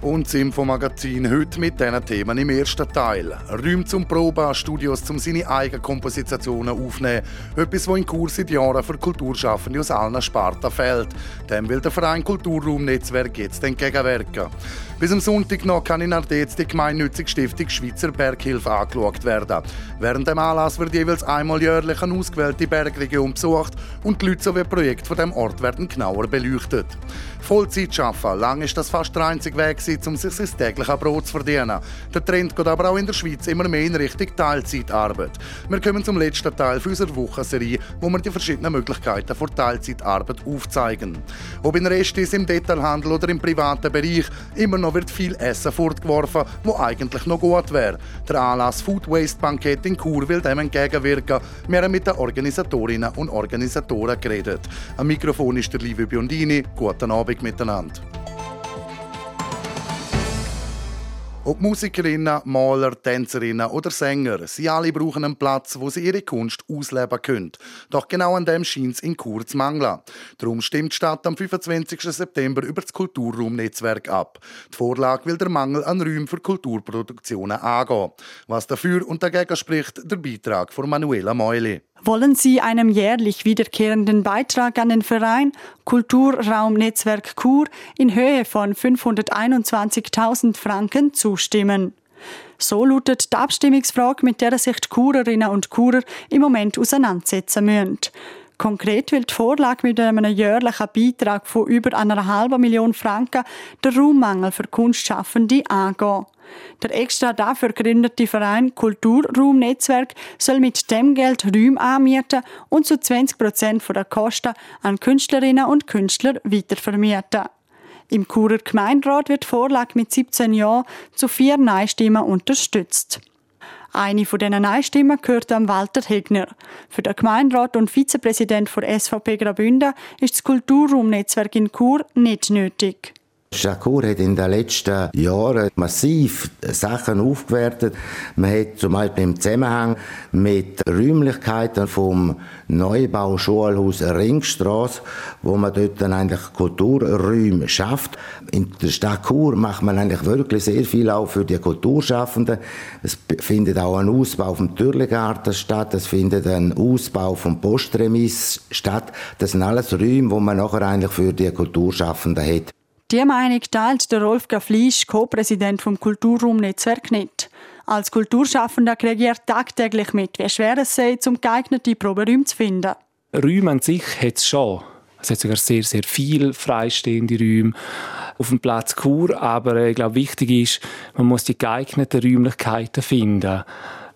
Und das Infomagazin heute mit diesen Themen im ersten Teil. Räume zum Proben, Studios zum seine eigenen Kompositionen aufnehmen. Etwas, das in Chur seit Jahren für Kulturschaffende aus allen Sparten fehlt. Dem will der Verein Kulturraumnetzwerk jetzt entgegenwirken. Bis am Sonntag noch kann in Artez die gemeinnützige Stiftung Schweizer Berghilfe angeschaut werden. Während dem Anlass wird jeweils einmal jährlich eine ausgewählte Bergregion besucht und die Leute sowie Projekte von diesem Ort werden genauer beleuchtet. Vollzeit arbeiten, lange ist das fast der einzige Weg, um sich sein tägliches Brot zu verdienen. Der Trend geht aber auch in der Schweiz immer mehr in Richtung Teilzeitarbeit. Wir kommen zum letzten Teil unserer Wochenserie, wo wir die verschiedenen Möglichkeiten von Teilzeitarbeit aufzeigen. Ob in Restis, im Detailhandel oder im privaten Bereich, immer noch wird viel Essen fortgeworfen, wo eigentlich noch gut wäre. Der Anlass Food Waste Bankett in Chur will dem entgegenwirken. Wir haben mit den Organisatorinnen und Organisatoren geredet. Am Mikrofon ist der Livio Biondini. Guten Abend miteinander. Ob Musikerinnen, Maler, Tänzerinnen oder Sänger, sie alle brauchen einen Platz, wo sie ihre Kunst ausleben können. Doch genau an dem scheint es in Chur zu mangeln. Darum stimmt die Stadt am 25. September über das Kulturraumnetzwerk ab. Die Vorlage will der Mangel an Räumen für Kulturproduktionen angehen. Was dafür und dagegen spricht, der Beitrag von Manuela Meuli. Wollen Sie einem jährlich wiederkehrenden Beitrag an den Verein Kulturraumnetzwerk Chur in Höhe von 521.000 Franken zustimmen? So lautet die Abstimmungsfrage, mit der sich die Churerinnen und Churer im Moment auseinandersetzen müssen. Konkret will die Vorlage mit einem jährlichen Beitrag von über 1,5 Million Franken den Raummangel für Kunstschaffende angehen. Der extra dafür gegründete Verein Kulturraumnetzwerk soll mit dem Geld Räume anmieten und zu 20% der Kosten an Künstlerinnen und Künstler weitervermieten. Im Churer Gemeinderat wird die Vorlage mit 17 Ja zu 4 Nein-Stimmen unterstützt. Eine von diesen Nein-Stimmen gehört an Walter Hegner. Für den Gemeinderat und Vizepräsident der SVP Graubünden ist das Kulturraumnetzwerk in Chur nicht nötig. Chur hat in den letzten Jahren massiv Sachen aufgewertet. Man hat zum Beispiel im Zusammenhang mit Räumlichkeiten vom Neubau Schulhaus Ringstrasse, wo man dort dann eigentlich Kulturräume schafft. In der Stadt Chur macht man eigentlich wirklich sehr viel auch für die Kulturschaffenden. Es findet auch ein Ausbau vom Türlegarten statt, es findet ein Ausbau vom Postremis statt. Das sind alles Räume, wo man nachher eigentlich für die Kulturschaffenden hat. Die Meinung teilt der Rolf Gaflisch, Co-Präsident vom Kulturraumnetzwerk, nicht. Als Kulturschaffender kriege ich tagtäglich mit, wie schwer es sei, um geeignete Proberäume zu finden. Räume an sich hat es schon. Es hat sogar sehr, sehr viele freistehende Räume auf dem Platz Chur. Aber ich glaube, wichtig ist, man muss die geeigneten Räumlichkeiten finden.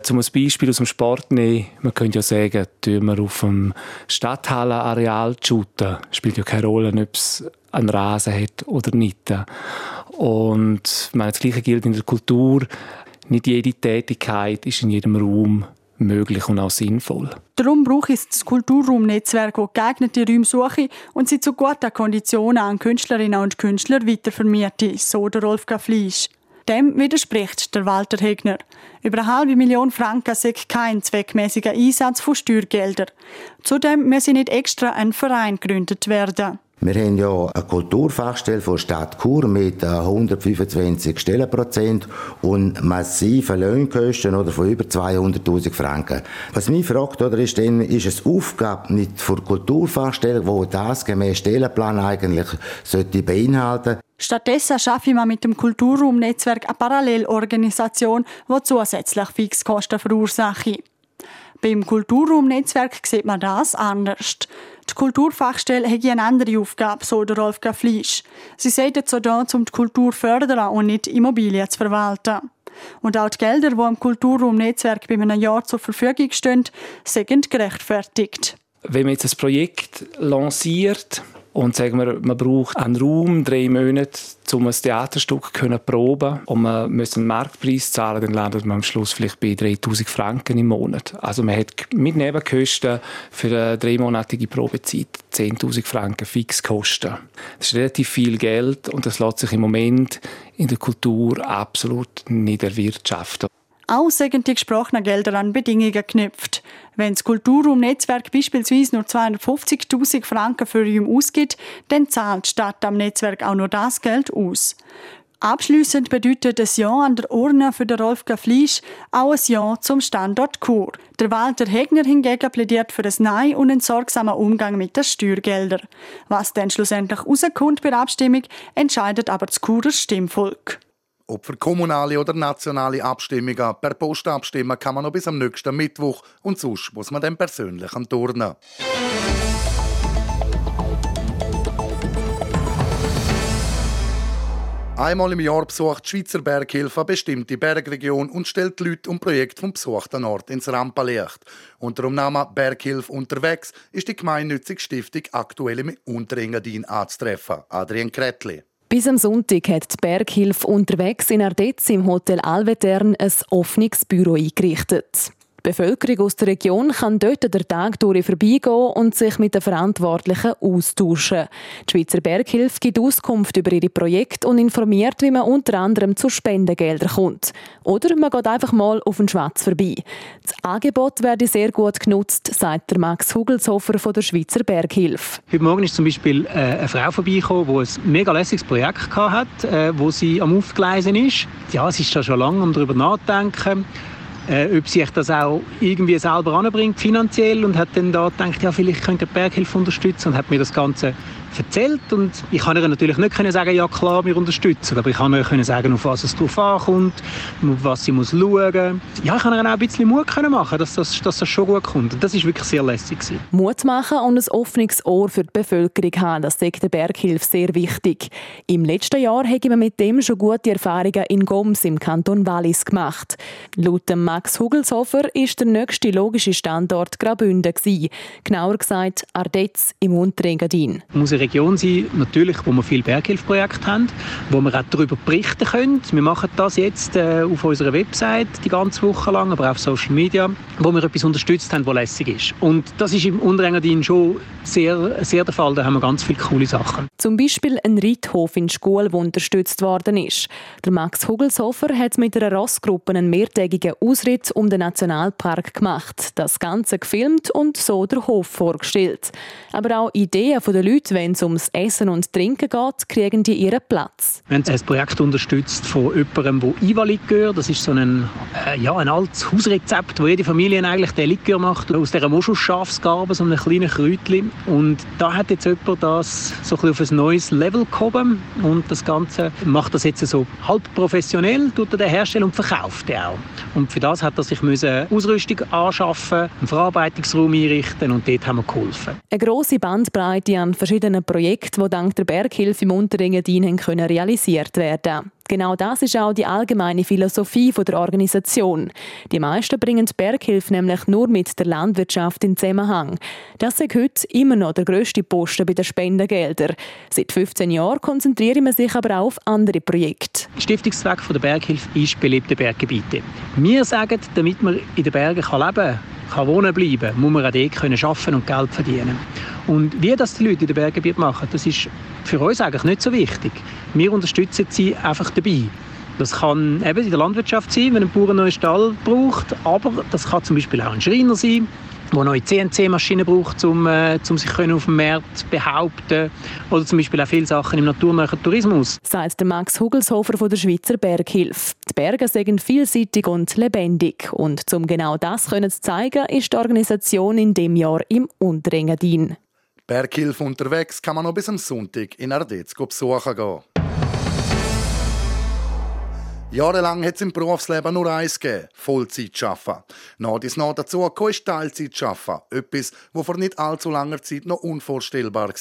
Zum Beispiel aus dem Sport nehmen, man könnte ja sagen, tun wir auf dem Stadthallenareal shooten. Spielt ja keine Rolle, ob es einen Rasen hat oder nicht. Und das Gleiche gilt in der Kultur. Nicht jede Tätigkeit ist in jedem Raum möglich und auch sinnvoll. Darum brauche ich das Kulturraumnetzwerk, das geeignete Räume suche und sie zu guten Konditionen an Künstlerinnen und Künstler weitervermiete, so der Rolf Gaflisch. Dem widerspricht der Walter Hegner. Über 500.000 Franken sei kein zweckmäßiger Einsatz von Steuergeldern. Zudem müsse nicht extra ein Verein gegründet werden. Wir haben ja eine Kulturfachstelle von Stadt Chur mit 125 Stellenprozent und massiven Lohnkosten oder von über 200.000 Franken. Was mich fragt, oder ist dann, ist es Aufgabe nicht für Kulturfachstelle, wo das gemäß Stellenplan eigentlich sollte beinhalten? Stattdessen schaffe man mit dem Kulturraumnetzwerk eine Parallelorganisation, die zusätzlich Fixkosten verursacht. Beim Kulturraumnetzwerk sieht man das anders. Die Kulturfachstelle hat eine andere Aufgabe, so der Rolf Gaflisch. Sie sind dazu da, um die Kultur zu fördern und nicht Immobilien zu verwalten. Und auch die Gelder, die im Kulturraumnetzwerk bei einem Jahr zur Verfügung stehen, sind gerechtfertigt. Wenn man jetzt ein Projekt lanciert, Und sagen wir, man braucht einen Raum, 3 Monate, um ein Theaterstück zu proben. Und man muss einen Marktpreis zahlen, dann landet man am Schluss vielleicht bei 3'000 Franken im Monat. Also man hat mit Nebenkosten für eine 3-monatige Probezeit 10'000 Franken Fixkosten. Das ist relativ viel Geld und das lässt sich im Moment in der Kultur absolut nicht erwirtschaften. Auch sind die gesprochenen Gelder an Bedingungen geknüpft. Wenn das Kulturraumnetzwerk beispielsweise nur 250'000 Franken für ihn ausgibt, dann zahlt die Stadt am Netzwerk auch nur das Geld aus. Abschliessend bedeutet ein Ja an der Urne für den Rolf Gaflisch auch ein Ja zum Standort Chur. Der Walter Hegner hingegen plädiert für ein Nein und einen sorgsamen Umgang mit den Steuergeldern. Was dann schlussendlich rauskommt bei der Abstimmung, entscheidet aber das Churer Stimmvolk. Ob für kommunale oder nationale Abstimmungen, per Post abstimmen kann man noch bis am nächsten Mittwoch und sonst muss man dann persönlich an Turnen. Einmal im Jahr besucht die Schweizer Berghilfe bestimmte Bergregion und stellt die Leute und Projekte vom besuchten Ort ins Rampenlicht. Unter dem Namen «Berghilfe unterwegs» ist die gemeinnützige Stiftung aktuell im Unterengadin anzutreffen. Adrian Kretli. Bis am Sonntag hat die Berghilfe unterwegs in Ardez im Hotel Alvetern ein offenes Büro eingerichtet. Die Bevölkerung aus der Region kann dort den Tag durch vorbeigehen und sich mit den Verantwortlichen austauschen. Die Schweizer Berghilfe gibt Auskunft über ihre Projekte und informiert, wie man unter anderem zu Spendengeldern kommt. Oder man geht einfach mal auf den Schwatz vorbei. Das Angebot werde sehr gut genutzt, sagt der Max Hugelshofer von der Schweizer Berghilfe. Heute Morgen ist zum Beispiel eine Frau vorbeigekommen, die ein mega lässiges Projekt hatte, wo sie am Aufgleisen ist. Ja, es ist ja schon lange, um darüber nachzudenken. Ob sich das auch irgendwie selber anbringt finanziell, und hat dann da gedacht, ja, vielleicht könnte die Berghilfe unterstützen, und hat mir das Ganze erzählt. Und ich kann ihr natürlich nicht sagen, ja klar, wir unterstützen, aber ich kann ihr sagen, auf was es drauf ankommt, auf was sie schauen muss. Ja, ich kann ihr auch ein bisschen Mut machen, dass das schon gut kommt. Und das war wirklich sehr lässig. Mut machen und ein offenes Ohr für die Bevölkerung haben, das sagt der Berghilfe sehr wichtig. Im letzten Jahr habe man mit dem schon gute Erfahrungen in Goms im Kanton Wallis gemacht. Laut dem Max Hugelshofer war der nächste logische Standort Graubünden. Genauer gesagt Ardez im Unterengadin. Es muss eine Region sein, natürlich, wo wir viele Berghilfprojekte haben, wo wir auch darüber berichten können. Wir machen das jetzt auf unserer Website die ganze Woche lang, aber auch auf Social Media, wo wir etwas unterstützt haben, was lässig ist. Und das ist im Unterengadin schon sehr, sehr der Fall. Da haben wir ganz viele coole Sachen. Zum Beispiel ein Reithof in Schkuhl, der unterstützt worden ist. Der Max Hugelshofer hat mit einer Rossgruppe einen mehrtägigen Ausritt um den Nationalpark gemacht, das Ganze gefilmt und so den Hof vorgestellt. Aber auch Ideen der Leute, wenn es ums Essen und Trinken geht, kriegen die ihren Platz. Wir haben ein Projekt unterstützt von jemandem, der Iva-Likör gehört. Das ist so ein altes Hausrezept, wo jede Familie eigentlich den Likör macht, aus dieser Moschuschafsgarbe, so einem kleinen Kräutchen. Und da hat jetzt jemand das so ein bisschen auf ein neues Level gehoben und das Ganze macht das jetzt so halb professionell, tut er den Hersteller und verkauft ihn auch. Und für das hat er sich Ausrüstung anschaffen, einen Verarbeitungsraum einrichten, und dort haben wir geholfen. Eine grosse Bandbreite an verschiedenen Projekten, die dank der Berghilfe im Unterengadin realisiert werden. Genau das ist auch die allgemeine Philosophie der Organisation. Die meisten bringen die Berghilfe nämlich nur mit der Landwirtschaft in Zusammenhang. Das ist heute immer noch der grösste Posten bei den Spendengeldern. Seit 15 Jahren konzentrieren wir sich aber auch auf andere Projekte. Der Stiftungszweck der Berghilfe ist belebte Berggebiete. Wir sagen, damit man in den Bergen leben kann wohnen bleiben, muss man auch dort arbeiten und Geld verdienen. Und wie das die Leute in den Berggebieten machen, das ist für uns eigentlich nicht so wichtig. Wir unterstützen sie einfach dabei. Das kann eben in der Landwirtschaft sein, wenn ein Bauer einen neuen Stall braucht, aber das kann zum Beispiel auch ein Schreiner sein, der neue CNC-Maschinen braucht, um sich auf dem Markt zu behaupten. Oder zum Beispiel auch viele Sachen im naturnahen Tourismus. Sagt der Max Hugelshofer von der Schweizer Berghilfe. Die Berge sind vielseitig und lebendig. Und um genau das zu zeigen, ist die Organisation in diesem Jahr im Unterengadin. Berghilfe unterwegs kann man noch bis am Sonntag in Ardez besuchen gehen. Jahrelang hat es im Berufsleben nur eins gegeben: Vollzeit arbeiten. Noch dazu kam Teilzeit arbeiten. Etwas, was vor nicht allzu langer Zeit noch unvorstellbar war.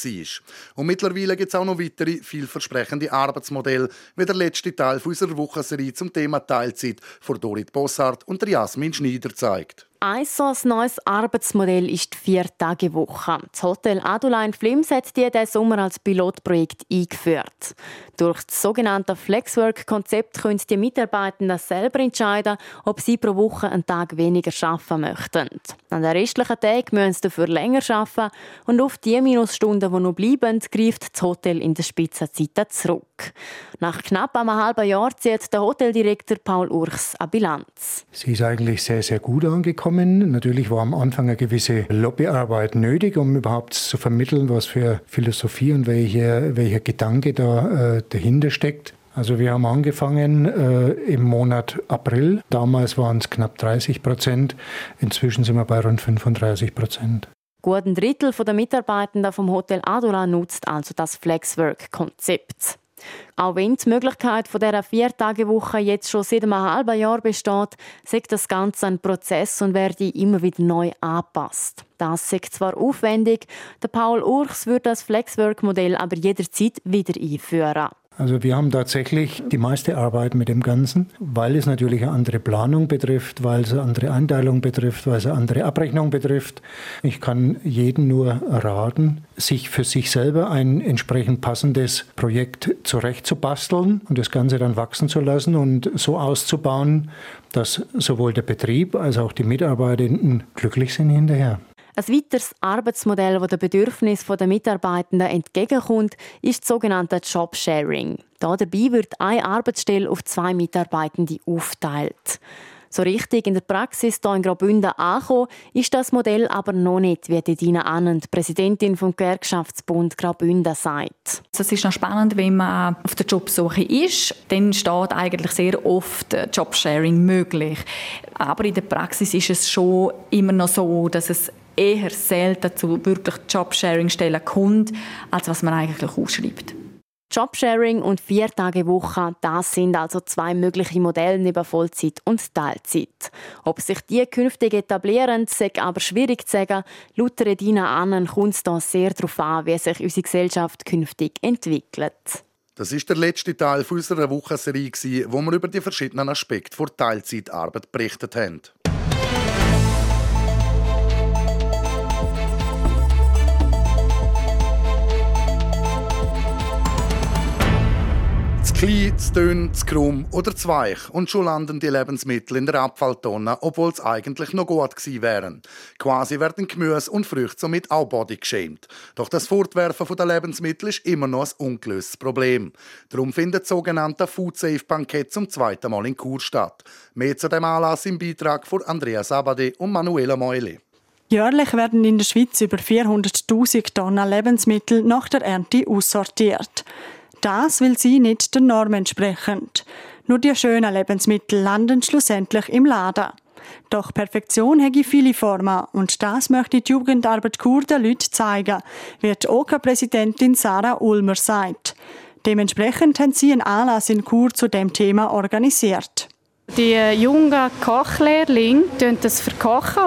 Und mittlerweile gibt es auch noch weitere vielversprechende Arbeitsmodelle, wie der letzte Teil unserer Wochenserie zum Thema Teilzeit von Dorit Bossart und Jasmin Schneider zeigt. Ein so neues Arbeitsmodell ist die 4-Tage-Woche. Das Hotel Adula in Flims hat die diesen Sommer als Pilotprojekt eingeführt. Durch das sogenannte Flexwork-Konzept können die Mitarbeitenden selber entscheiden, ob sie pro Woche einen Tag weniger arbeiten möchten. An den restlichen Tagen müssen sie dafür länger arbeiten und auf die Minusstunden, die noch bleiben, greift das Hotel in der Spitzenzeit zurück. Nach knapp einem halben Jahr zieht der Hoteldirektor Paul Urchs eine Bilanz. Sie ist eigentlich sehr, sehr gut angekommen. Natürlich war am Anfang eine gewisse Lobbyarbeit nötig, um überhaupt zu vermitteln, was für Philosophie und welcher Gedanke da dahinter steckt. Also wir haben angefangen im Monat April. Damals waren es knapp 30%. Inzwischen sind wir bei rund 35%. Gut ein Drittel der Mitarbeitenden vom Hotel Adula nutzt also das Flexwork-Konzept. Auch wenn die Möglichkeit dieser 4-Tage-Woche jetzt schon seit einem halben Jahr besteht, sagt das Ganze ein Prozess und werde immer wieder neu angepasst. Das sagt zwar aufwendig, der Paul Urchs würde das Flexwork-Modell aber jederzeit wieder einführen. Also wir haben tatsächlich die meiste Arbeit mit dem Ganzen, weil es natürlich eine andere Planung betrifft, weil es eine andere Einteilung betrifft, weil es eine andere Abrechnung betrifft. Ich kann jedem nur raten, sich für sich selber ein entsprechend passendes Projekt zurechtzubasteln und das Ganze dann wachsen zu lassen und so auszubauen, dass sowohl der Betrieb als auch die Mitarbeitenden glücklich sind hinterher. Ein weiteres Arbeitsmodell, das den Bedürfnissen der Mitarbeitenden entgegenkommt, ist das sogenannte Jobsharing. Dabei wird eine Arbeitsstelle auf 2 Mitarbeitende aufteilt. So richtig in der Praxis hier in Graubünden angekommen ist das Modell aber noch nicht, wie Dina Annen, die Präsidentin des Gewerkschaftsbund Graubünden, sagt. Es ist noch spannend, wenn man auf der Jobsuche ist, dann steht eigentlich sehr oft Jobsharing möglich. Aber in der Praxis ist es schon immer noch so, dass es eher selten zu wirklich Jobsharing-Stellen kommt, als was man eigentlich ausschreibt. Jobsharing und 4-Tage-Woche, das sind also 2 mögliche Modelle neben Vollzeit und Teilzeit. Ob sich die künftig etablieren, sei aber schwierig zu sagen. Laut Dina Annen kommt es da sehr darauf an, wie sich unsere Gesellschaft künftig entwickelt. Das war der letzte Teil unserer Wochenserie, wo wir über die verschiedenen Aspekte der Teilzeitarbeit berichtet haben. Zu klein, zu dünn, zu krumm oder zu weich. Und schon landen die Lebensmittel in der Abfalltonne, obwohl sie eigentlich noch gut gewesen wären. Quasi werden Gemüse und Früchte somit auch bodygeschämt. Doch das Fortwerfen der Lebensmittel ist immer noch ein ungelöstes Problem. Darum findet das sogenannte Food Waste Bankett zum zweiten Mal in Chur statt. Mehr zu dem Anlass im Beitrag von Andrea Sabadell und Manuela Meuli. Jährlich werden in der Schweiz über 400'000 Tonnen Lebensmittel nach der Ernte aussortiert. Das will sie nicht den Normen entsprechend. Nur die schönen Lebensmittel landen schlussendlich im Laden. Doch Perfektion hätte viele Formen und das möchte die Jugendarbeit Chur den Leuten zeigen, wie die OK-Präsidentin Sarah Ulmer sagt. Dementsprechend haben sie einen Anlass in Chur zu dem Thema organisiert. Die jungen Kochlehrlinge kochen das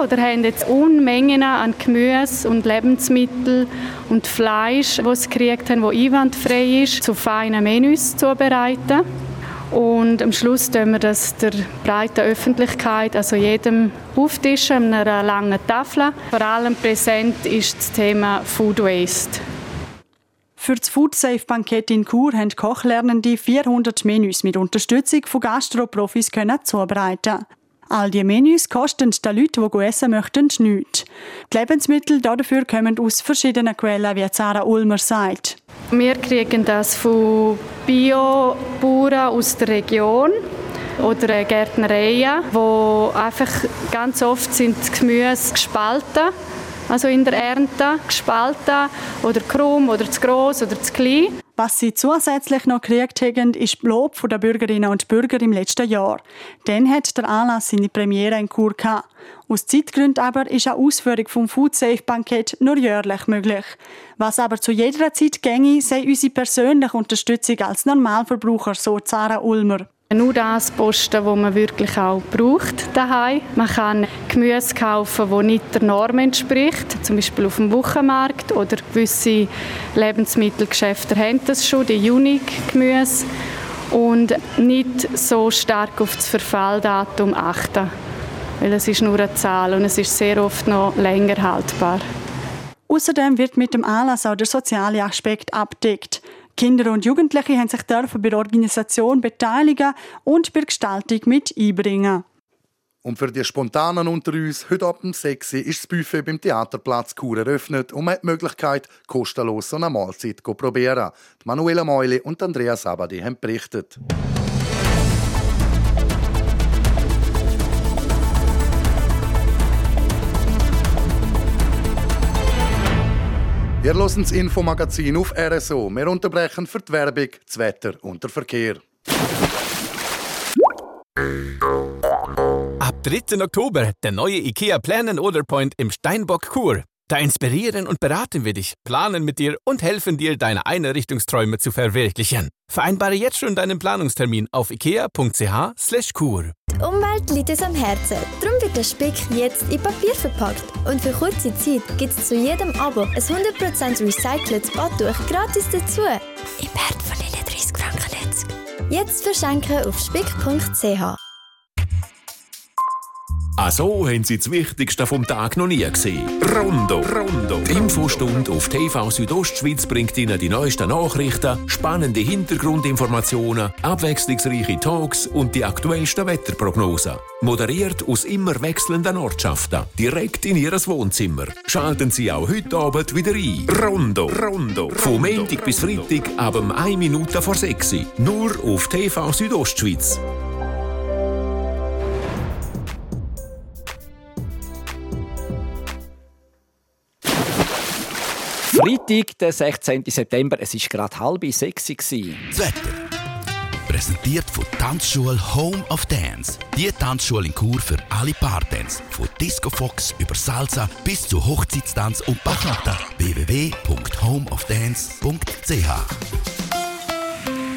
oder haben jetzt Unmengen an Gemüse und Lebensmitteln und Fleisch, das sie gekriegt haben, das einwandfrei ist, zu feinen Menüs zubereiten. Und am Schluss tun wir das der breiten Öffentlichkeit, also jedem Bufftisch, einer langen Tafel. Vor allem präsent ist das Thema Food Waste. Für das Food-Safe-Bankett in Chur haben Kochlernende 400 Menüs mit Unterstützung von Gastroprofis zubereiten. All diese Menüs kosten den Leuten, die essen möchten, nichts. Die Lebensmittel dafür kommen aus verschiedenen Quellen, wie Sarah Ulmer sagt. Wir kriegen das von Bio-Bauern aus der Region oder Gärtnereien, wo einfach ganz oft sind die Gemüse gespalten. Also in der Ernte, gespalten oder krumm oder zu gross oder zu klein. Was sie zusätzlich noch gekriegt haben, ist Lob der Bürgerinnen und Bürger im letzten Jahr. Dann hat der Anlass seine Premiere in Chur gehabt. Aus Zeitgründen aber ist eine Ausführung vom Food-Safe-Bankett nur jährlich möglich. Was aber zu jeder Zeit ginge, sei unsere persönliche Unterstützung als Normalverbraucher, so Sarah Ulmer. Nur das posten, was man wirklich auch braucht daheim. Man kann Gemüse kaufen, das nicht der Norm entspricht, zum Beispiel auf dem Wochenmarkt oder gewisse Lebensmittelgeschäfte haben das schon, die Unique-Gemüse, und nicht so stark auf das Verfalldatum achten. weil es ist nur eine Zahl und es ist sehr oft noch länger haltbar. Außerdem wird mit dem Anlass auch der soziale Aspekt abgedeckt. Kinder und Jugendliche haben sich dürfen bei der Organisation beteiligen und bei der Gestaltung mit einbringen. Und für die Spontanen unter uns, heute ab 6 Uhr ist das Buffet beim Theaterplatz Chur eröffnet und man hat die Möglichkeit, kostenlos so eine Mahlzeit zu probieren. Manuela Meuli und Andrea Sabadell haben berichtet. Wir hören das Infomagazin auf RSO. Wir unterbrechen für die Werbung, das Wetter und den Verkehr. Ab 3. Oktober der neue IKEA Plan and Order Point im Steinbock Chur. Da inspirieren und beraten wir dich, planen mit dir und helfen dir, deine Einrichtungsträume zu verwirklichen. Vereinbare jetzt schon deinen Planungstermin auf ikea.ch/chur. Die Umwelt liegt uns am Herzen. Darum wird der Speck jetzt in Papier verpackt. Und für kurze Zeit gibt es zu jedem Abo ein 100% recyceltes Badtuch gratis dazu. Im Wert von 39,90 Franken. Jetzt verschenken auf speck.ch. Also haben Sie das Wichtigste vom Tag noch nie gesehen. Rondo. Die Infostunde auf TV Südostschweiz bringt Ihnen die neuesten Nachrichten, spannende Hintergrundinformationen, abwechslungsreiche Talks und die aktuellsten Wetterprognosen. Moderiert aus immer wechselnden Ortschaften, direkt in Ihr Wohnzimmer. Schalten Sie auch heute Abend wieder ein. Rondo. Von Montag bis Freitag ab 1 Minute vor 6 Uhr. Nur auf TV Südostschweiz. Freitag, der 16. September, es war gerade 5:30 Uhr. Das Wetter. Präsentiert von Tanzschule Home of Dance. Die Tanzschule in Chur für alle Partys. Von Disco Fox über Salsa bis zu Hochzeitstanz und Bachata. www.homeofdance.ch.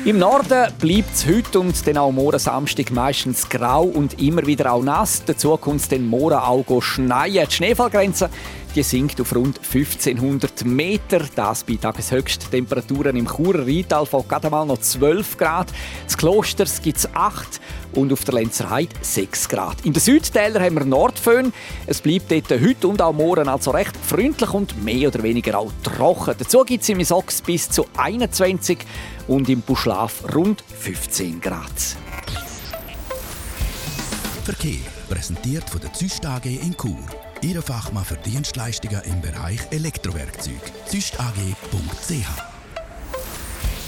Im Norden bleibt es heute und dann auch morgen Samstag meistens grau und immer wieder auch nass. Dazu kommt es dann morgen auch schneien. Die Schneefallgrenze die sinkt auf rund 1500 Meter. Das bei Tageshöchsttemperaturen im Churer Rheintal von gerade mal noch 12 Grad. Das Kloster gibt es 8 und auf der Lenzer Heide 6 Grad. In den Südtälern haben wir Nordföhn. Es bleibt dort heute und auch morgen also recht freundlich und mehr oder weniger auch trocken. Dazu gibt es im Isox bis zu 21 und im Buschlaf rund 15 Grad. Verkehr präsentiert von der Züst AG in Chur. Ihr Fachmann für Dienstleistungen im Bereich Elektrowerkzeug. züstag.ch.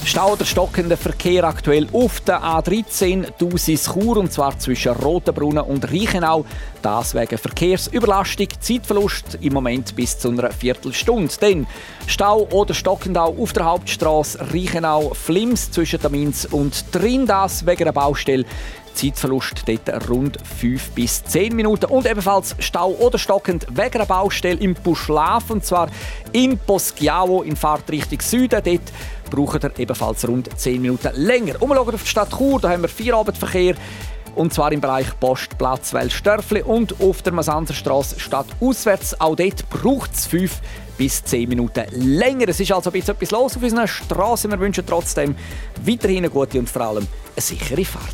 Stau oder stockender Verkehr aktuell auf der A13 Dusis Chur, und zwar zwischen Rotenbrunnen und Reichenau. Das wegen Verkehrsüberlastung, Zeitverlust im Moment bis zu einer Viertelstunde. Dann Stau oder Stockendau auf der Hauptstrasse Reichenau-Flims zwischen Tamins und Trindas wegen einer Baustelle. Zeitverlust dort rund 5 bis 10 Minuten. Und ebenfalls Stau oder stockend wegen einer Baustelle im Buschlaf, und zwar in Poschiavo in Fahrtrichtung Süden. Dort braucht er ebenfalls rund 10 Minuten länger. Umschauen auf die Stadt Chur, da haben wir Feierabendverkehr. Und zwar im Bereich Postplatz Wellstörfli und auf der Masanserstrasse stadtauswärts. Auch dort braucht es 5 bis 10 Minuten länger. Es ist also ein bisschen etwas los auf unseren Straßen. Wir wünschen trotzdem weiterhin eine gute und vor allem eine sichere Fahrt.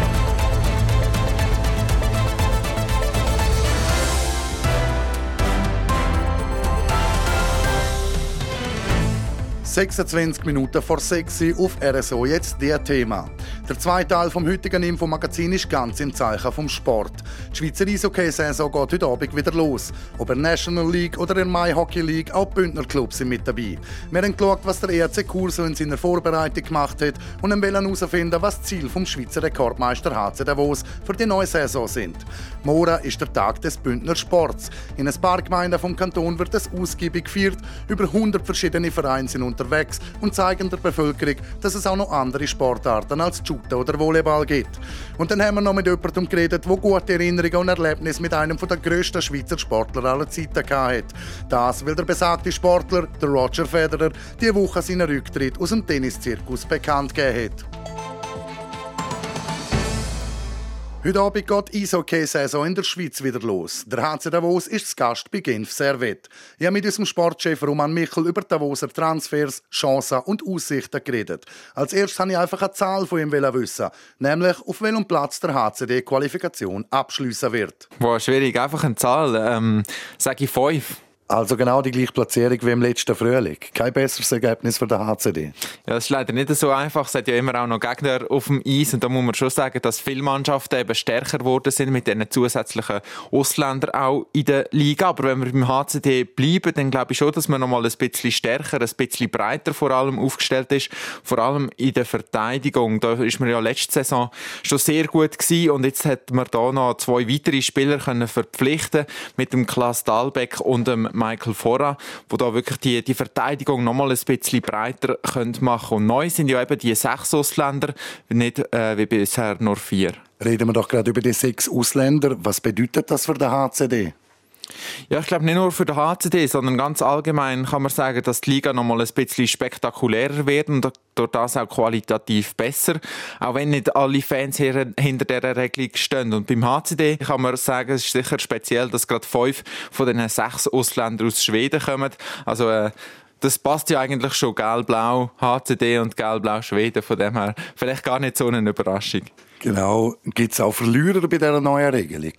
– 26 Minuten vor 6 Uhr auf RSO jetzt das Thema. Der zweite Teil des heutigen Infomagazin ist ganz im Zeichen vom Sport. Die Schweizer Eishockey-Saison geht heute Abend wieder los. Ob in der National League oder in der Mai Hockey League, auch die Bündner Clubs sind mit dabei. Wir haben geschaut, was der EHC Chur in seiner Vorbereitung gemacht hat und wollen herausfinden, was das Ziel vom Schweizer Rekordmeister HC Davos für die neue Saison sind. Morgen ist der Tag des Bündner Sports. In ein paar Gemeinden vom Kanton wird es ausgiebig gefeiert. Über 100 verschiedene Vereine sind unterwegs und zeigen der Bevölkerung, dass es auch noch andere Sportarten als Shooten oder Volleyball gibt. Und dann haben wir noch mit jemandem geredet, der gute Erinnerungen und Erlebnisse mit einem der grössten Schweizer Sportler aller Zeiten hatte. Das, weil der besagte Sportler, der Roger Federer, diese Woche seinen Rücktritt aus dem Tenniszirkus bekannt gegeben hat. Heute Abend geht die Eishockey-Saison in der Schweiz wieder los. Der HC Davos ist zu Gast bei Genf Servette. Ich habe mit unserem Sportchef Roman Michel über Davoser Transfers, Chancen und Aussichten geredet. Als erstes wollte ich einfach eine Zahl von ihm wissen, nämlich auf welchem Platz der HC die Qualifikation abschliessen wird. Boah, schwierig, einfach eine Zahl. Sage ich 5. Also genau die gleiche Platzierung wie im letzten Frühling. Kein besseres Ergebnis für den HCD. Ja, das ist leider nicht so einfach. Es hat ja immer auch noch Gegner auf dem Eis. Und da muss man schon sagen, dass viele Mannschaften eben stärker geworden sind mit diesen zusätzlichen Ausländern auch in der Liga. Aber wenn wir beim HCD bleiben, dann glaube ich schon, dass man noch mal ein bisschen stärker, ein bisschen breiter vor allem aufgestellt ist. Vor allem in der Verteidigung. Da ist man ja letzte Saison schon sehr gut gewesen. Und jetzt hat man da noch 2 weitere Spieler können verpflichten mit dem Klaas Dahlbeck und dem Michael Fora, wo da wirklich die Verteidigung noch mal ein bisschen breiter machen können. Und neu sind ja eben die 6 Ausländer, nicht wie bisher nur 4. Reden wir doch gerade über die 6 Ausländer. Was bedeutet das für den HCD? Ja, ich glaube nicht nur für den HCD, sondern ganz allgemein kann man sagen, dass die Liga noch mal ein bisschen spektakulärer wird und durch das auch qualitativ besser, auch wenn nicht alle Fans hier hinter dieser Regelung stehen. Und beim HCD kann man sagen, es ist sicher speziell, dass gerade 5 von den 6 Ausländern aus Schweden kommen. Also das passt ja eigentlich schon, Gelb-Blau HCD und Gelb-Blau Schweden, von dem her vielleicht gar nicht so eine Überraschung. Genau, gibt es auch Verlierer bei dieser neuen Regelung?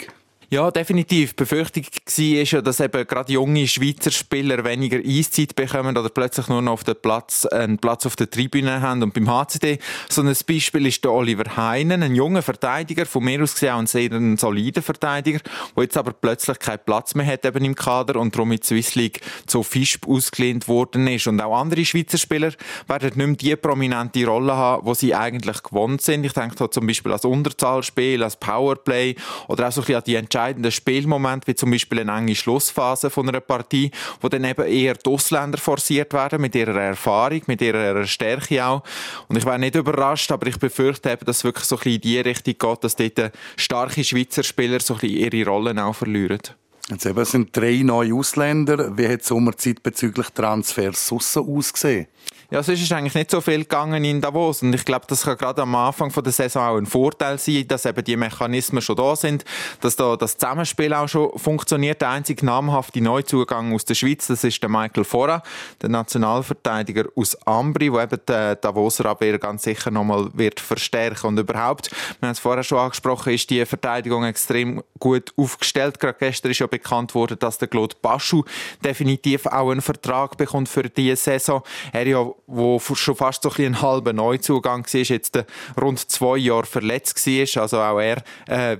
Ja, definitiv. Befürchtung war ja, dass eben gerade junge Schweizer Spieler weniger Eiszeit bekommen oder plötzlich nur noch auf den Platz, einen Platz auf der Tribüne haben. Und beim HCD, so ein Beispiel ist der Oliver Heinen, ein junger Verteidiger, von mir aus gesehen auch ein sehr solider Verteidiger, der jetzt aber plötzlich keinen Platz mehr hat eben im Kader und darum in die Swiss League zu FISB ausgelehnt worden ist. Und auch andere Schweizer Spieler werden nicht mehr die prominente Rolle haben, die sie eigentlich gewohnt sind. Ich denke da zum Beispiel als Unterzahlspiel, als Powerplay oder auch so ein bisschen an die Entscheidung. Ein Spielmoment, wie zum Beispiel eine enge Schlussphase von einer Partie, wo dann eben eher die Ausländer forciert werden, mit ihrer Erfahrung, mit ihrer Stärke auch. Und ich wäre nicht überrascht, aber ich befürchte eben, dass es wirklich so ein bisschen in die Richtung geht, dass dort starke Schweizer Spieler so ein bisschen ihre Rollen auch verlieren. Jetzt eben sind 3 neue Ausländer. Wie hat die Sommerzeit bezüglich Transfers sonst ausgesehen? Ja, sonst ist eigentlich nicht so viel gegangen in Davos und ich glaube, das kann gerade am Anfang von der Saison auch ein Vorteil sein, dass eben die Mechanismen schon da sind, dass da das Zusammenspiel auch schon funktioniert. Der einzige namhafte Neuzugang aus der Schweiz, das ist der Michael Fora, der Nationalverteidiger aus Ambri, der eben die Davoser Abwehr ganz sicher nochmal wird verstärken. Und überhaupt, wir haben es vorher schon angesprochen, ist die Verteidigung extrem gut aufgestellt. Gerade gestern ist ja bekannt worden, dass der Claude Baschu definitiv auch einen Vertrag bekommt für diese Saison. Er ja, wo schon fast so ein halber Neuzugang war, jetzt rund 2 Jahre verletzt war. Also auch er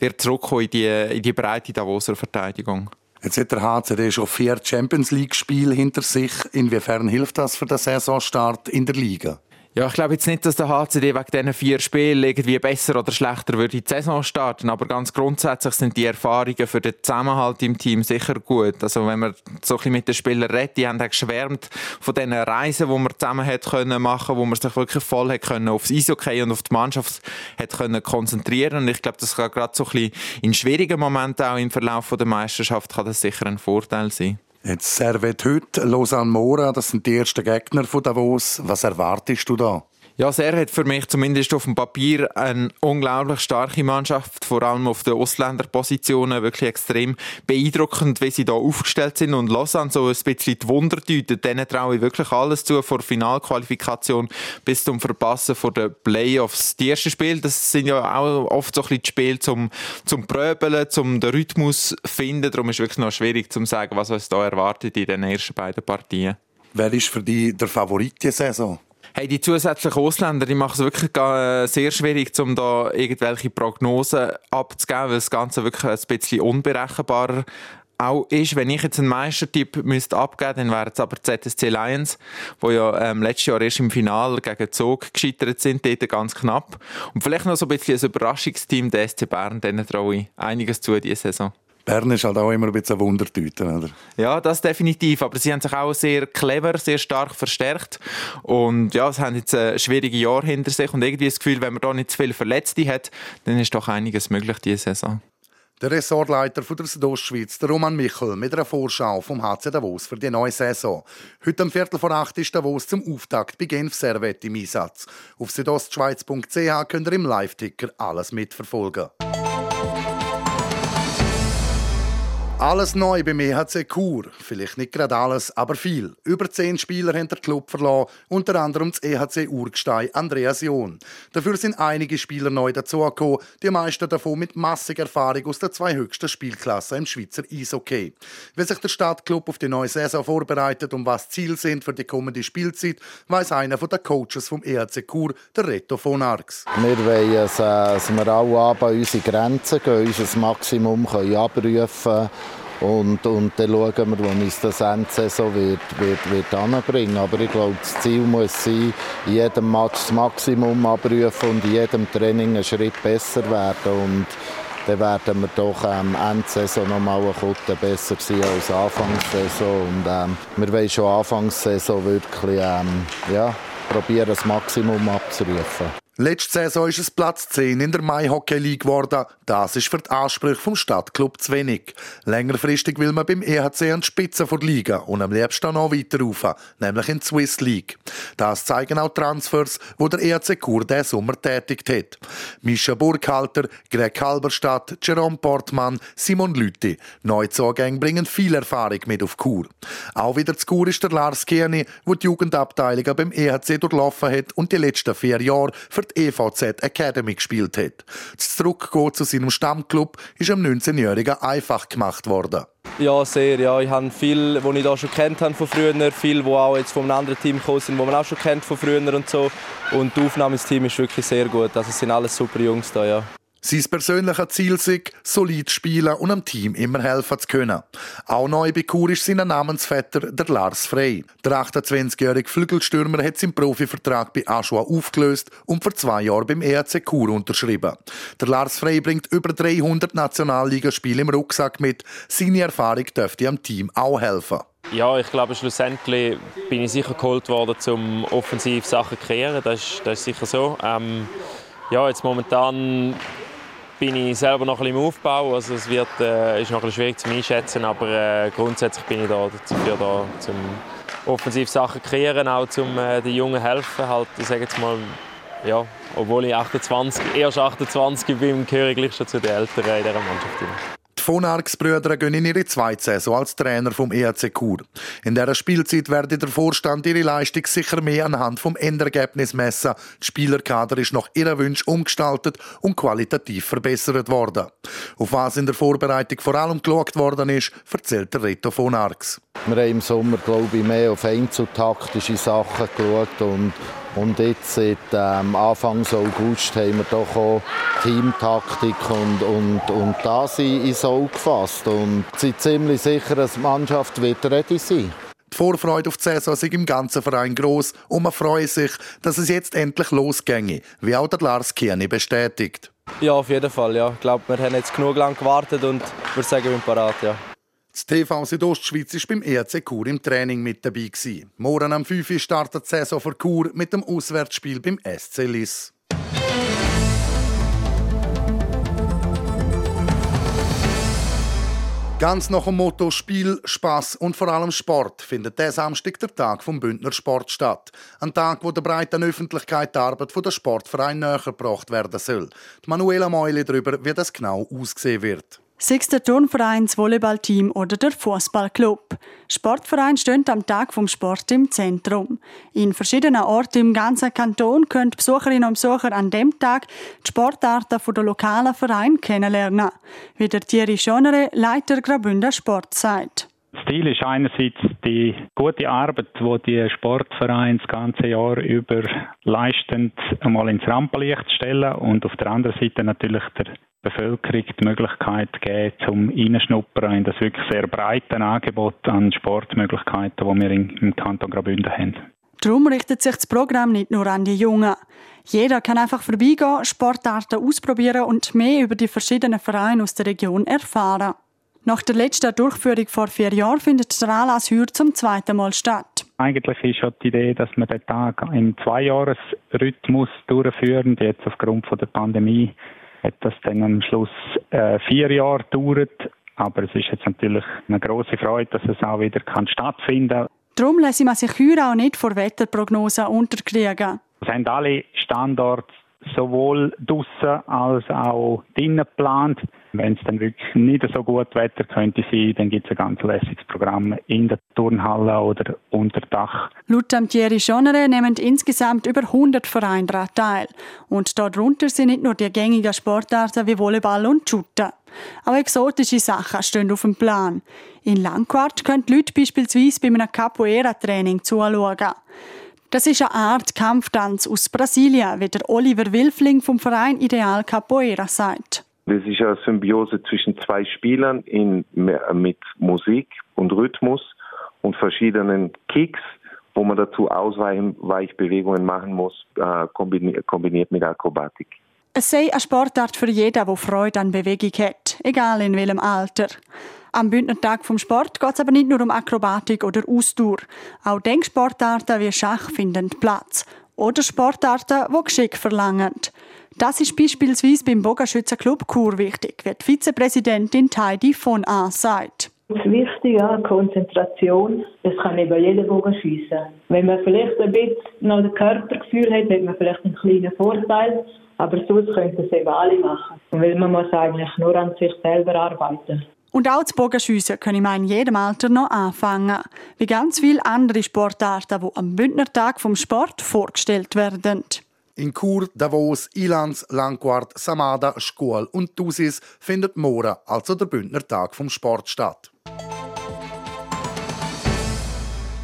wird zurückkommen in die breite Davoser Verteidigung. Jetzt hat der HCD schon 4 Champions-League-Spiele hinter sich. Inwiefern hilft das für den Saisonstart in der Liga? Ja, ich glaube jetzt nicht, dass der HCD wegen diesen 4 Spielen irgendwie besser oder schlechter würde in die Saison starten, aber ganz grundsätzlich sind die Erfahrungen für den Zusammenhalt im Team sicher gut. Also wenn man so ein bisschen mit den Spielern redet, die haben geschwärmt von diesen Reisen, die man zusammen hat können machen, wo man sich wirklich voll hat können aufs Eishockey und auf die Mannschaft hat können konzentrieren. Und ich glaube, das kann gerade so ein bisschen in schwierigen Momenten auch im Verlauf der Meisterschaft kann das sicher ein Vorteil sein. Jetzt Servette heute, Lausanne-Mora, das sind die ersten Gegner von Davos. Was erwartest du da? Ja, Servette für mich zumindest auf dem Papier eine unglaublich starke Mannschaft, vor allem auf den Ausländerpositionen, wirklich extrem beeindruckend, wie sie da aufgestellt sind. Und Lausanne so ein bisschen die Wunder deutet, denen traue ich wirklich alles zu, von der Finalqualifikation bis zum Verpassen von den Playoffs. Die ersten Spiele, das sind ja auch oft so ein bisschen die Spiele zum Pröbeln, zum den Rhythmus finden. Darum ist es wirklich noch schwierig zu sagen, was uns da erwartet in den ersten beiden Partien. Wer ist für dich der Favorit dieser Saison? Hey, die zusätzlichen Ausländer, die machen es wirklich sehr schwierig, um da irgendwelche Prognosen abzugeben, weil das Ganze wirklich ein bisschen unberechenbarer auch ist. Wenn ich jetzt einen Meistertipp abgeben müsste, dann wären es aber die ZSC Lions, die ja letztes Jahr erst im Finale gegen Zug gescheitert sind, dort ganz knapp. Und vielleicht noch so ein bisschen ein Überraschungsteam, der SC Bern, denen traue ich einiges zu diese Saison. Bern ist halt auch immer ein bisschen Wundertüte, oder? Ja, das definitiv. Aber sie haben sich auch sehr clever, sehr stark verstärkt. Und ja, sie haben jetzt ein schwieriges Jahr hinter sich. Und irgendwie das Gefühl, wenn man da nicht zu viele Verletzte hat, dann ist doch einiges möglich diese Saison. Der Ressortleiter von der Südostschweiz, Roman Michel, mit einer Vorschau vom HC Davos für die neue Saison. Heute um 16:15 ist Davos zum Auftakt bei Genf Servette im Einsatz. Auf südostschweiz.ch könnt ihr im Live-Ticker alles mitverfolgen. Alles neu beim EHC Chur. Vielleicht nicht gerade alles, aber viel. Über 10 Spieler haben den Club verlassen, unter anderem das EHC-Urgestein Andreas John. Dafür sind einige Spieler neu dazugekommen, die meisten davon mit massiger Erfahrung aus den 2 höchsten Spielklassen im Schweizer Eishockey. Wie sich der Stadtklub auf die neue Saison vorbereitet und was Ziele sind für die kommende Spielzeit, weiss einer der Coaches vom EHC Chur, der Reto von Arx. Wir wollen, dass wir alle Abend an unsere Grenzen gehen, unser Maximum abrufen. Und dann schauen wir, wo uns das Endsaison wird anbringen. Aber ich glaube, das Ziel muss sein, in jedem Match das Maximum abrufen und in jedem Training einen Schritt besser werden. Und dann werden wir doch am Endsaison noch mal einen Kutten besser sein als Anfangssaison. Und wir wollen schon Anfangssaison wirklich probieren, das Maximum abzurufen. Letzte Saison ist es Platz 10 in der Mai-Hockey-Liga geworden. Das ist für die Ansprüche vom Stadtklub zu wenig. Längerfristig will man beim EHC an die Spitze der Liga und am liebsten noch weiter rauf, nämlich in die Swiss League. Das zeigen auch Transfers, die der EHC Chur diesen Sommer tätigt hat. Mischa Burkhalter, Greg Halberstadt, Jerome Portmann, Simon Lüthi. Neuzugänge bringen viel Erfahrung mit auf Chur. Auch wieder zu Chur ist der Lars Kehni, der die Jugendabteilung beim EHC durchlaufen hat und die letzten 4 Jahre für die EVZ Academy gespielt hat. Das Zurückgehen zu seinem Stammclub ist dem 19-Jährigen einfach gemacht worden. Ja, sehr. Ja. Ich habe viele, die ich da schon kennt habe von früher, viele, die auch jetzt von einem anderen Team gekommen sind, die man auch schon kennt von früher und so. Und die Aufnahme ins Team ist wirklich sehr gut. Also es sind alles super Jungs da, ja. Sein persönliches Ziel ist, solid spielen und am Team immer helfen zu können. Auch neu bei Chur ist sein Namensvetter, der Lars Frey. Der 28-jährige Flügelstürmer hat seinen Profivertrag bei Aschua aufgelöst und vor 2 Jahren beim EHC Chur unterschrieben. Der Lars Frey bringt über 300 Nationalligaspiele im Rucksack mit. Seine Erfahrung dürfte am Team auch helfen. Ja, ich glaube, schlussendlich bin ich sicher geholt worden, um offensiv Sachen zu kreieren. Das ist sicher so. Jetzt momentan bin ich selber noch ein bisschen im Aufbau, also es ist noch ein bisschen schwierig zu einschätzen, aber grundsätzlich bin ich dafür da, zum offensiv Sachen kreieren, auch zum den Jungen helfen, halt, ich sage jetzt mal, ja, obwohl ich erst 28 bin, gehöre ich gleich schon zu den Älteren in dieser Mannschaft. Die von Arx-Brüder gehen in ihre 2. Saison als Trainer vom EHC Chur. In dieser Spielzeit werde der Vorstand ihre Leistung sicher mehr anhand vom Endergebnis messen. Das Spielerkader ist nach ihren Wünschen umgestaltet und qualitativ verbessert worden. Auf was in der Vorbereitung vor allem geschaut worden ist, erzählt der Reto von Arx. Wir haben im Sommer, glaube ich, mehr auf einzeltaktische Sachen geschaut und jetzt seit Anfang August haben wir doch auch Teamtaktik und das ins Auge gefasst. Und sind ziemlich sicher, dass die Mannschaft ready sein wird. Die Vorfreude auf die Saison sei im ganzen Verein gross und man freut sich, dass es jetzt endlich losginge, wie auch der Lars Kehni bestätigt. Ja, auf jeden Fall. Ja. Ich glaube, wir haben jetzt genug lang gewartet und ich würde sagen, wir sind parat. Ja. Das TV Südostschweiz war beim EHC Chur im Training mit dabei. Morgen am 5 Uhr startet die Saison für Chur mit dem Auswärtsspiel beim SC Lions. Ganz nach dem Motto Spiel, Spass und vor allem Sport findet diesen Samstag der Tag vom Bündner Sport statt. Ein Tag, wo der breiten Öffentlichkeit die Arbeit der Sportvereine näher gebracht werden soll. Die Manuela Meuli darüber, wie das genau aussehen wird. Sei es der Turnverein, das Volleyballteam oder der Fußballclub. Sportvereine stehen am Tag vom Sport im Zentrum. In verschiedenen Orten im ganzen Kanton können Besucherinnen und Besucher an diesem Tag die Sportarten der lokalen Vereine kennenlernen. Wie der Thierry Schonere, Leiter Graubünden Sport, sagt. Das Ziel ist einerseits die gute Arbeit, die die Sportvereine das ganze Jahr über leistend einmal ins Rampenlicht zu stellen und auf der anderen Seite natürlich der Bevölkerung die Möglichkeit geben, zum Reinschnuppern in das wirklich sehr breite Angebot an Sportmöglichkeiten, die wir im Kanton Graubünden haben. Darum richtet sich das Programm nicht nur an die Jungen. Jeder kann einfach vorbeigehen, Sportarten ausprobieren und mehr über die verschiedenen Vereine aus der Region erfahren. Nach der letzten Durchführung vor 4 Jahren findet der Anlass heuer zum 2. Mal statt. Eigentlich ist schon die Idee, dass wir den Tag im 2-Jahres-Rhythmus durchführen. Jetzt aufgrund von der Pandemie hat das dann am Schluss 4 Jahre gedauert. Aber es ist jetzt natürlich eine grosse Freude, dass es auch wieder stattfinden kann. Darum lasse man sich heuer auch nicht vor Wetterprognosen unterkriegen. Es haben alle Standorte sowohl draussen als auch drinnen geplant. Wenn es dann wirklich nicht so gut Wetter könnte sein, dann gibt es ein ganz lässiges Programm in der Turnhalle oder unter Dach. Laut Thierry Schonere nehmen insgesamt über 100 Vereine daran teil. Und darunter sind nicht nur die gängigen Sportarten wie Volleyball und Schutten. Auch exotische Sachen stehen auf dem Plan. In Langquart können die Leute beispielsweise bei einem Capoeira-Training zuschauen. Das ist eine Art Kampftanz aus Brasilien, wie der Oliver Wilfling vom Verein Ideal Capoeira sagt. Das ist eine Symbiose zwischen zwei Spielern mit Musik und Rhythmus und verschiedenen Kicks, wo man dazu Ausweichbewegungen machen muss, kombiniert mit Akrobatik. Es sei eine Sportart für jeden, der Freude an Bewegung hat, egal in welchem Alter. Am Bündner Tag vom Sport geht es aber nicht nur um Akrobatik oder Ausdauer. Auch Denksportarten wie Schach finden Platz. Oder Sportarten, die Geschick verlangen. Das ist beispielsweise beim Bogenschützenclub Chur wichtig, wie die Vizepräsidentin Heidi von A. sagt. Das Wichtige an Konzentration, das kann eben jeder Bogenschiessen. Wenn man vielleicht ein bisschen noch das Körpergefühl hat, hat man vielleicht einen kleinen Vorteil. Aber sonst könnten es eben alle machen. Weil man muss eigentlich nur an sich selber arbeiten. Und auch das Bogenschiessen kann ich in jedem Alter noch anfangen. Wie ganz viele andere Sportarten, die am Bündner Tag vom Sport vorgestellt werden. In Chur, Davos, Ilanz, Langquart, Samada, Schkuhl und Thusis findet morgen, also der Bündner Tag vom Sport, statt.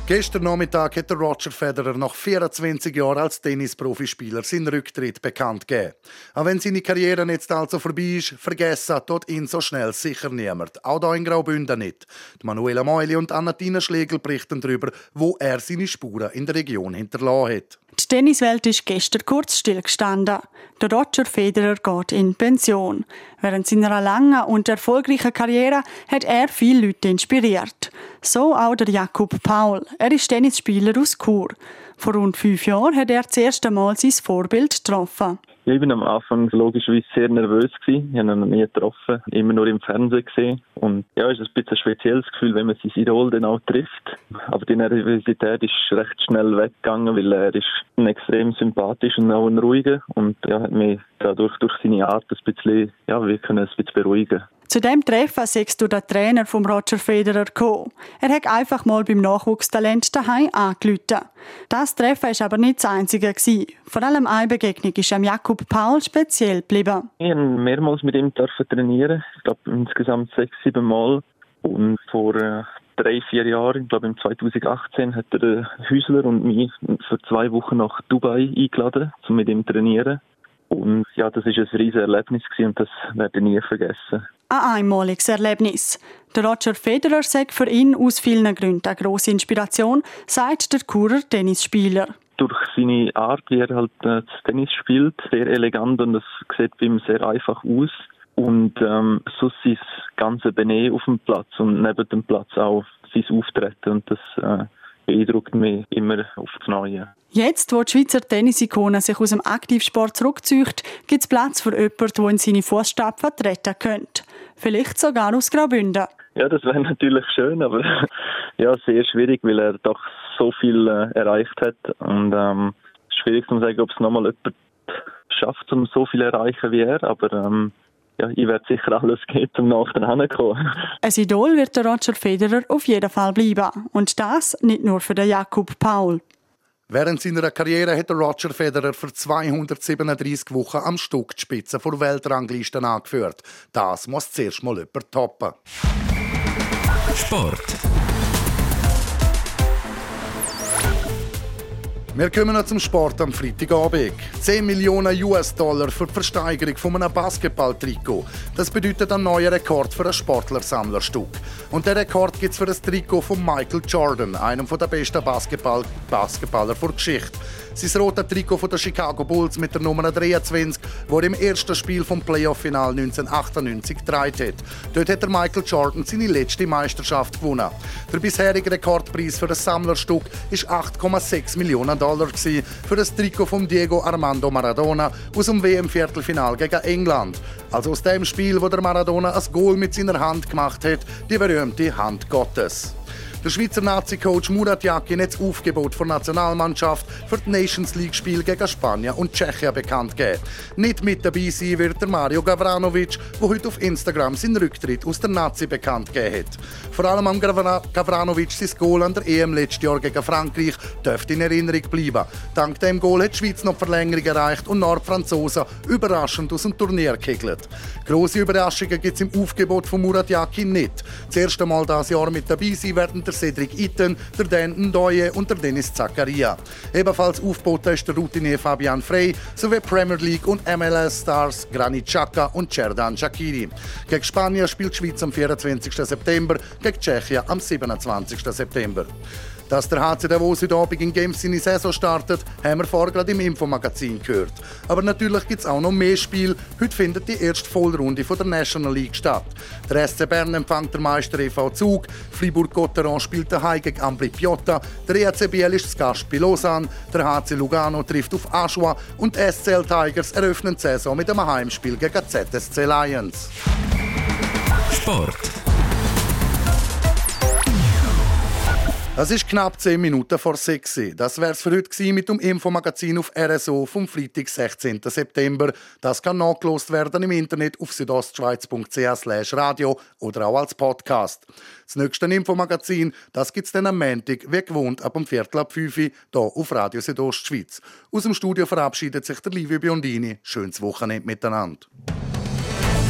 Gestern Nachmittag hat Roger Federer nach 24 Jahren als Tennisprofispieler seinen Rücktritt bekannt gegeben. Auch wenn seine Karriere jetzt also vorbei ist, vergessen tut ihn so schnell sicher niemand. Auch hier in Graubünden nicht. Die Manuela Meuli und Annatina Schlegel berichten darüber, wo er seine Spuren in der Region hinterlassen hat. Die Tenniswelt ist gestern kurz stillgestanden. Der Roger Federer geht in Pension. Während seiner langen und erfolgreichen Karriere hat er viele Leute inspiriert. So auch der Jakob Paul. Er ist Tennisspieler aus Chur. Vor rund 5 Jahren hat er das erste Mal sein Vorbild getroffen. Ich war am Anfang logischerweise sehr nervös. Ich habe ihn noch nie getroffen, immer nur im Fernsehen gesehen. Und ja, es ist ein bisschen ein spezielles Gefühl, wenn man sein Idol dann auch trifft. Aber die Nervosität ist recht schnell weggegangen, weil er ist ein extrem sympathisch und auch ein ruhiger. Und ja, hat mich dadurch durch seine Art ein bisschen, ja, wir können es ein bisschen beruhigen. Zu diesem Treffen sagst du den Trainer von Roger Federer gekommen. Er hat einfach mal beim Nachwuchstalent daheim angerufen. Das Treffen war aber nicht das einzige. Vor allem eine Begegnung ist am Jakob Paul speziell geblieben. Ich durfte mehrmals mit ihm trainieren. Ich glaube insgesamt 6-7 Mal. Und vor 3-4 Jahren, ich glaube im 2018, hat der Hüsler und mich für 2 Wochen nach Dubai eingeladen, um mit ihm zu trainieren. Und ja, das war ein riesiges Erlebnis und das werde ich nie vergessen. Ein einmaliges Erlebnis. Der Roger Federer sagt für ihn aus vielen Gründen eine grosse Inspiration, sagt der Churer Tennisspieler. Durch seine Art, wie er halt das Tennis spielt, sehr elegant und das sieht bei ihm sehr einfach aus. Und so sein ganzes Benehmen auf dem Platz und neben dem Platz auch sein Auftreten und das beeindruckt mich immer auf das Neue. Jetzt, wo die Schweizer Tennisikone sich aus dem Aktivsport zurückzieht, gibt es Platz für jemanden, der in seine Fußstapfen treten könnte. Vielleicht sogar aus Graubünden. Ja, das wäre natürlich schön, aber ja, sehr schwierig, weil er doch so viel erreicht hat. Und es ist schwierig zu sagen, ob es nochmal jemand schafft, um so viel zu erreichen wie er. Aber ja, ich werde sicher alles geben, um nach dran zu kommen. Ein Idol wird der Roger Federer auf jeden Fall bleiben. Und das nicht nur für den Jakob Paul. Während seiner Karriere hat Roger Federer für 237 Wochen am Stück die Spitze der Weltrangliste angeführt. Das muss zuerst mal jemand toppen. Sport. Wir kommen noch zum Sport am Freitagabend. 10 Millionen US-Dollar für die Versteigerung von einem Basketball-Trikot. Das bedeutet einen neuen Rekord für ein Sportlersammlerstück. Und den Rekord gibt es für das Trikot von Michael Jordan, einem der besten Basketballer der Geschichte. Sein rotes Trikot von den Chicago Bulls mit der Nummer 23, das er im ersten Spiel vom Playoff-Final 1998 getragen hat. Dort hat Michael Jordan seine letzte Meisterschaft gewonnen. Der bisherige Rekordpreis für das Sammlerstück war 8,6 Millionen Dollar für das Trikot von Diego Armando Maradona aus dem WM-Viertelfinal gegen England. Also aus dem Spiel, wo der Maradona ein Goal mit seiner Hand gemacht hat, die berühmte Hand Gottes. Der Schweizer Nazi-Coach Murat Yakin hat das Aufgebot der Nationalmannschaft für das Nations League-Spiel gegen Spanien und Tschechien bekannt gegeben. Nicht mit dabei sein wird der Mario Gavranovic, der heute auf Instagram seinen Rücktritt aus der Nazi bekannt gegeben hat. Vor allem am Gavranovic sein Goal an der EM letztes Jahr gegen Frankreich dürfte in Erinnerung bleiben. Dank dem Goal hat die Schweiz noch die Verlängerung erreicht und Nordfranzosen überraschend aus dem Turnier gekegelt. Grosse Überraschungen gibt es im Aufgebot von Murat Yakin nicht. Das erste Mal dieses Jahr mit dabei sein werden der Cedric Itten, der Dan Ndoye und der Dennis Zakaria. Ebenfalls aufgeboten ist der Routinier Fabian Frey sowie Premier League und MLS-Stars Granit Xhaka und Xherdan Shaqiri. Gegen Spanien spielt die Schweiz am 24. September, gegen Tschechien am 27. September. Dass der HC Davos heute Abend in Genf seine Saison startet, haben wir vorher gerade im Infomagazin gehört. Aber natürlich gibt es auch noch mehr Spiele. Heute findet die erste Vollrunde der National League statt. Der SC Bern empfängt den Meister EV Zug, Fribourg-Gotteron spielt daheim gegen Ambri Piotta, der EHC Biel ist das Gast bei Lausanne, der HC Lugano trifft auf Aschua und die SCL Tigers eröffnen die Saison mit einem Heimspiel gegen ZSC Lions. Sport. Es ist knapp 10 Minuten vor 6 Uhr. Das wär's für heute gewesen mit dem Infomagazin auf RSO vom Freitag, 16. September. Das kann nachgelost werden im Internet auf südostschweiz.ch/radio oder auch als Podcast. Das nächste Infomagazin, das gibt's dann am Montag, wie gewohnt, ab 4:15 hier auf Radio Südostschweiz. Aus dem Studio verabschiedet sich der Livio Biondini. Schönes Wochenende miteinander.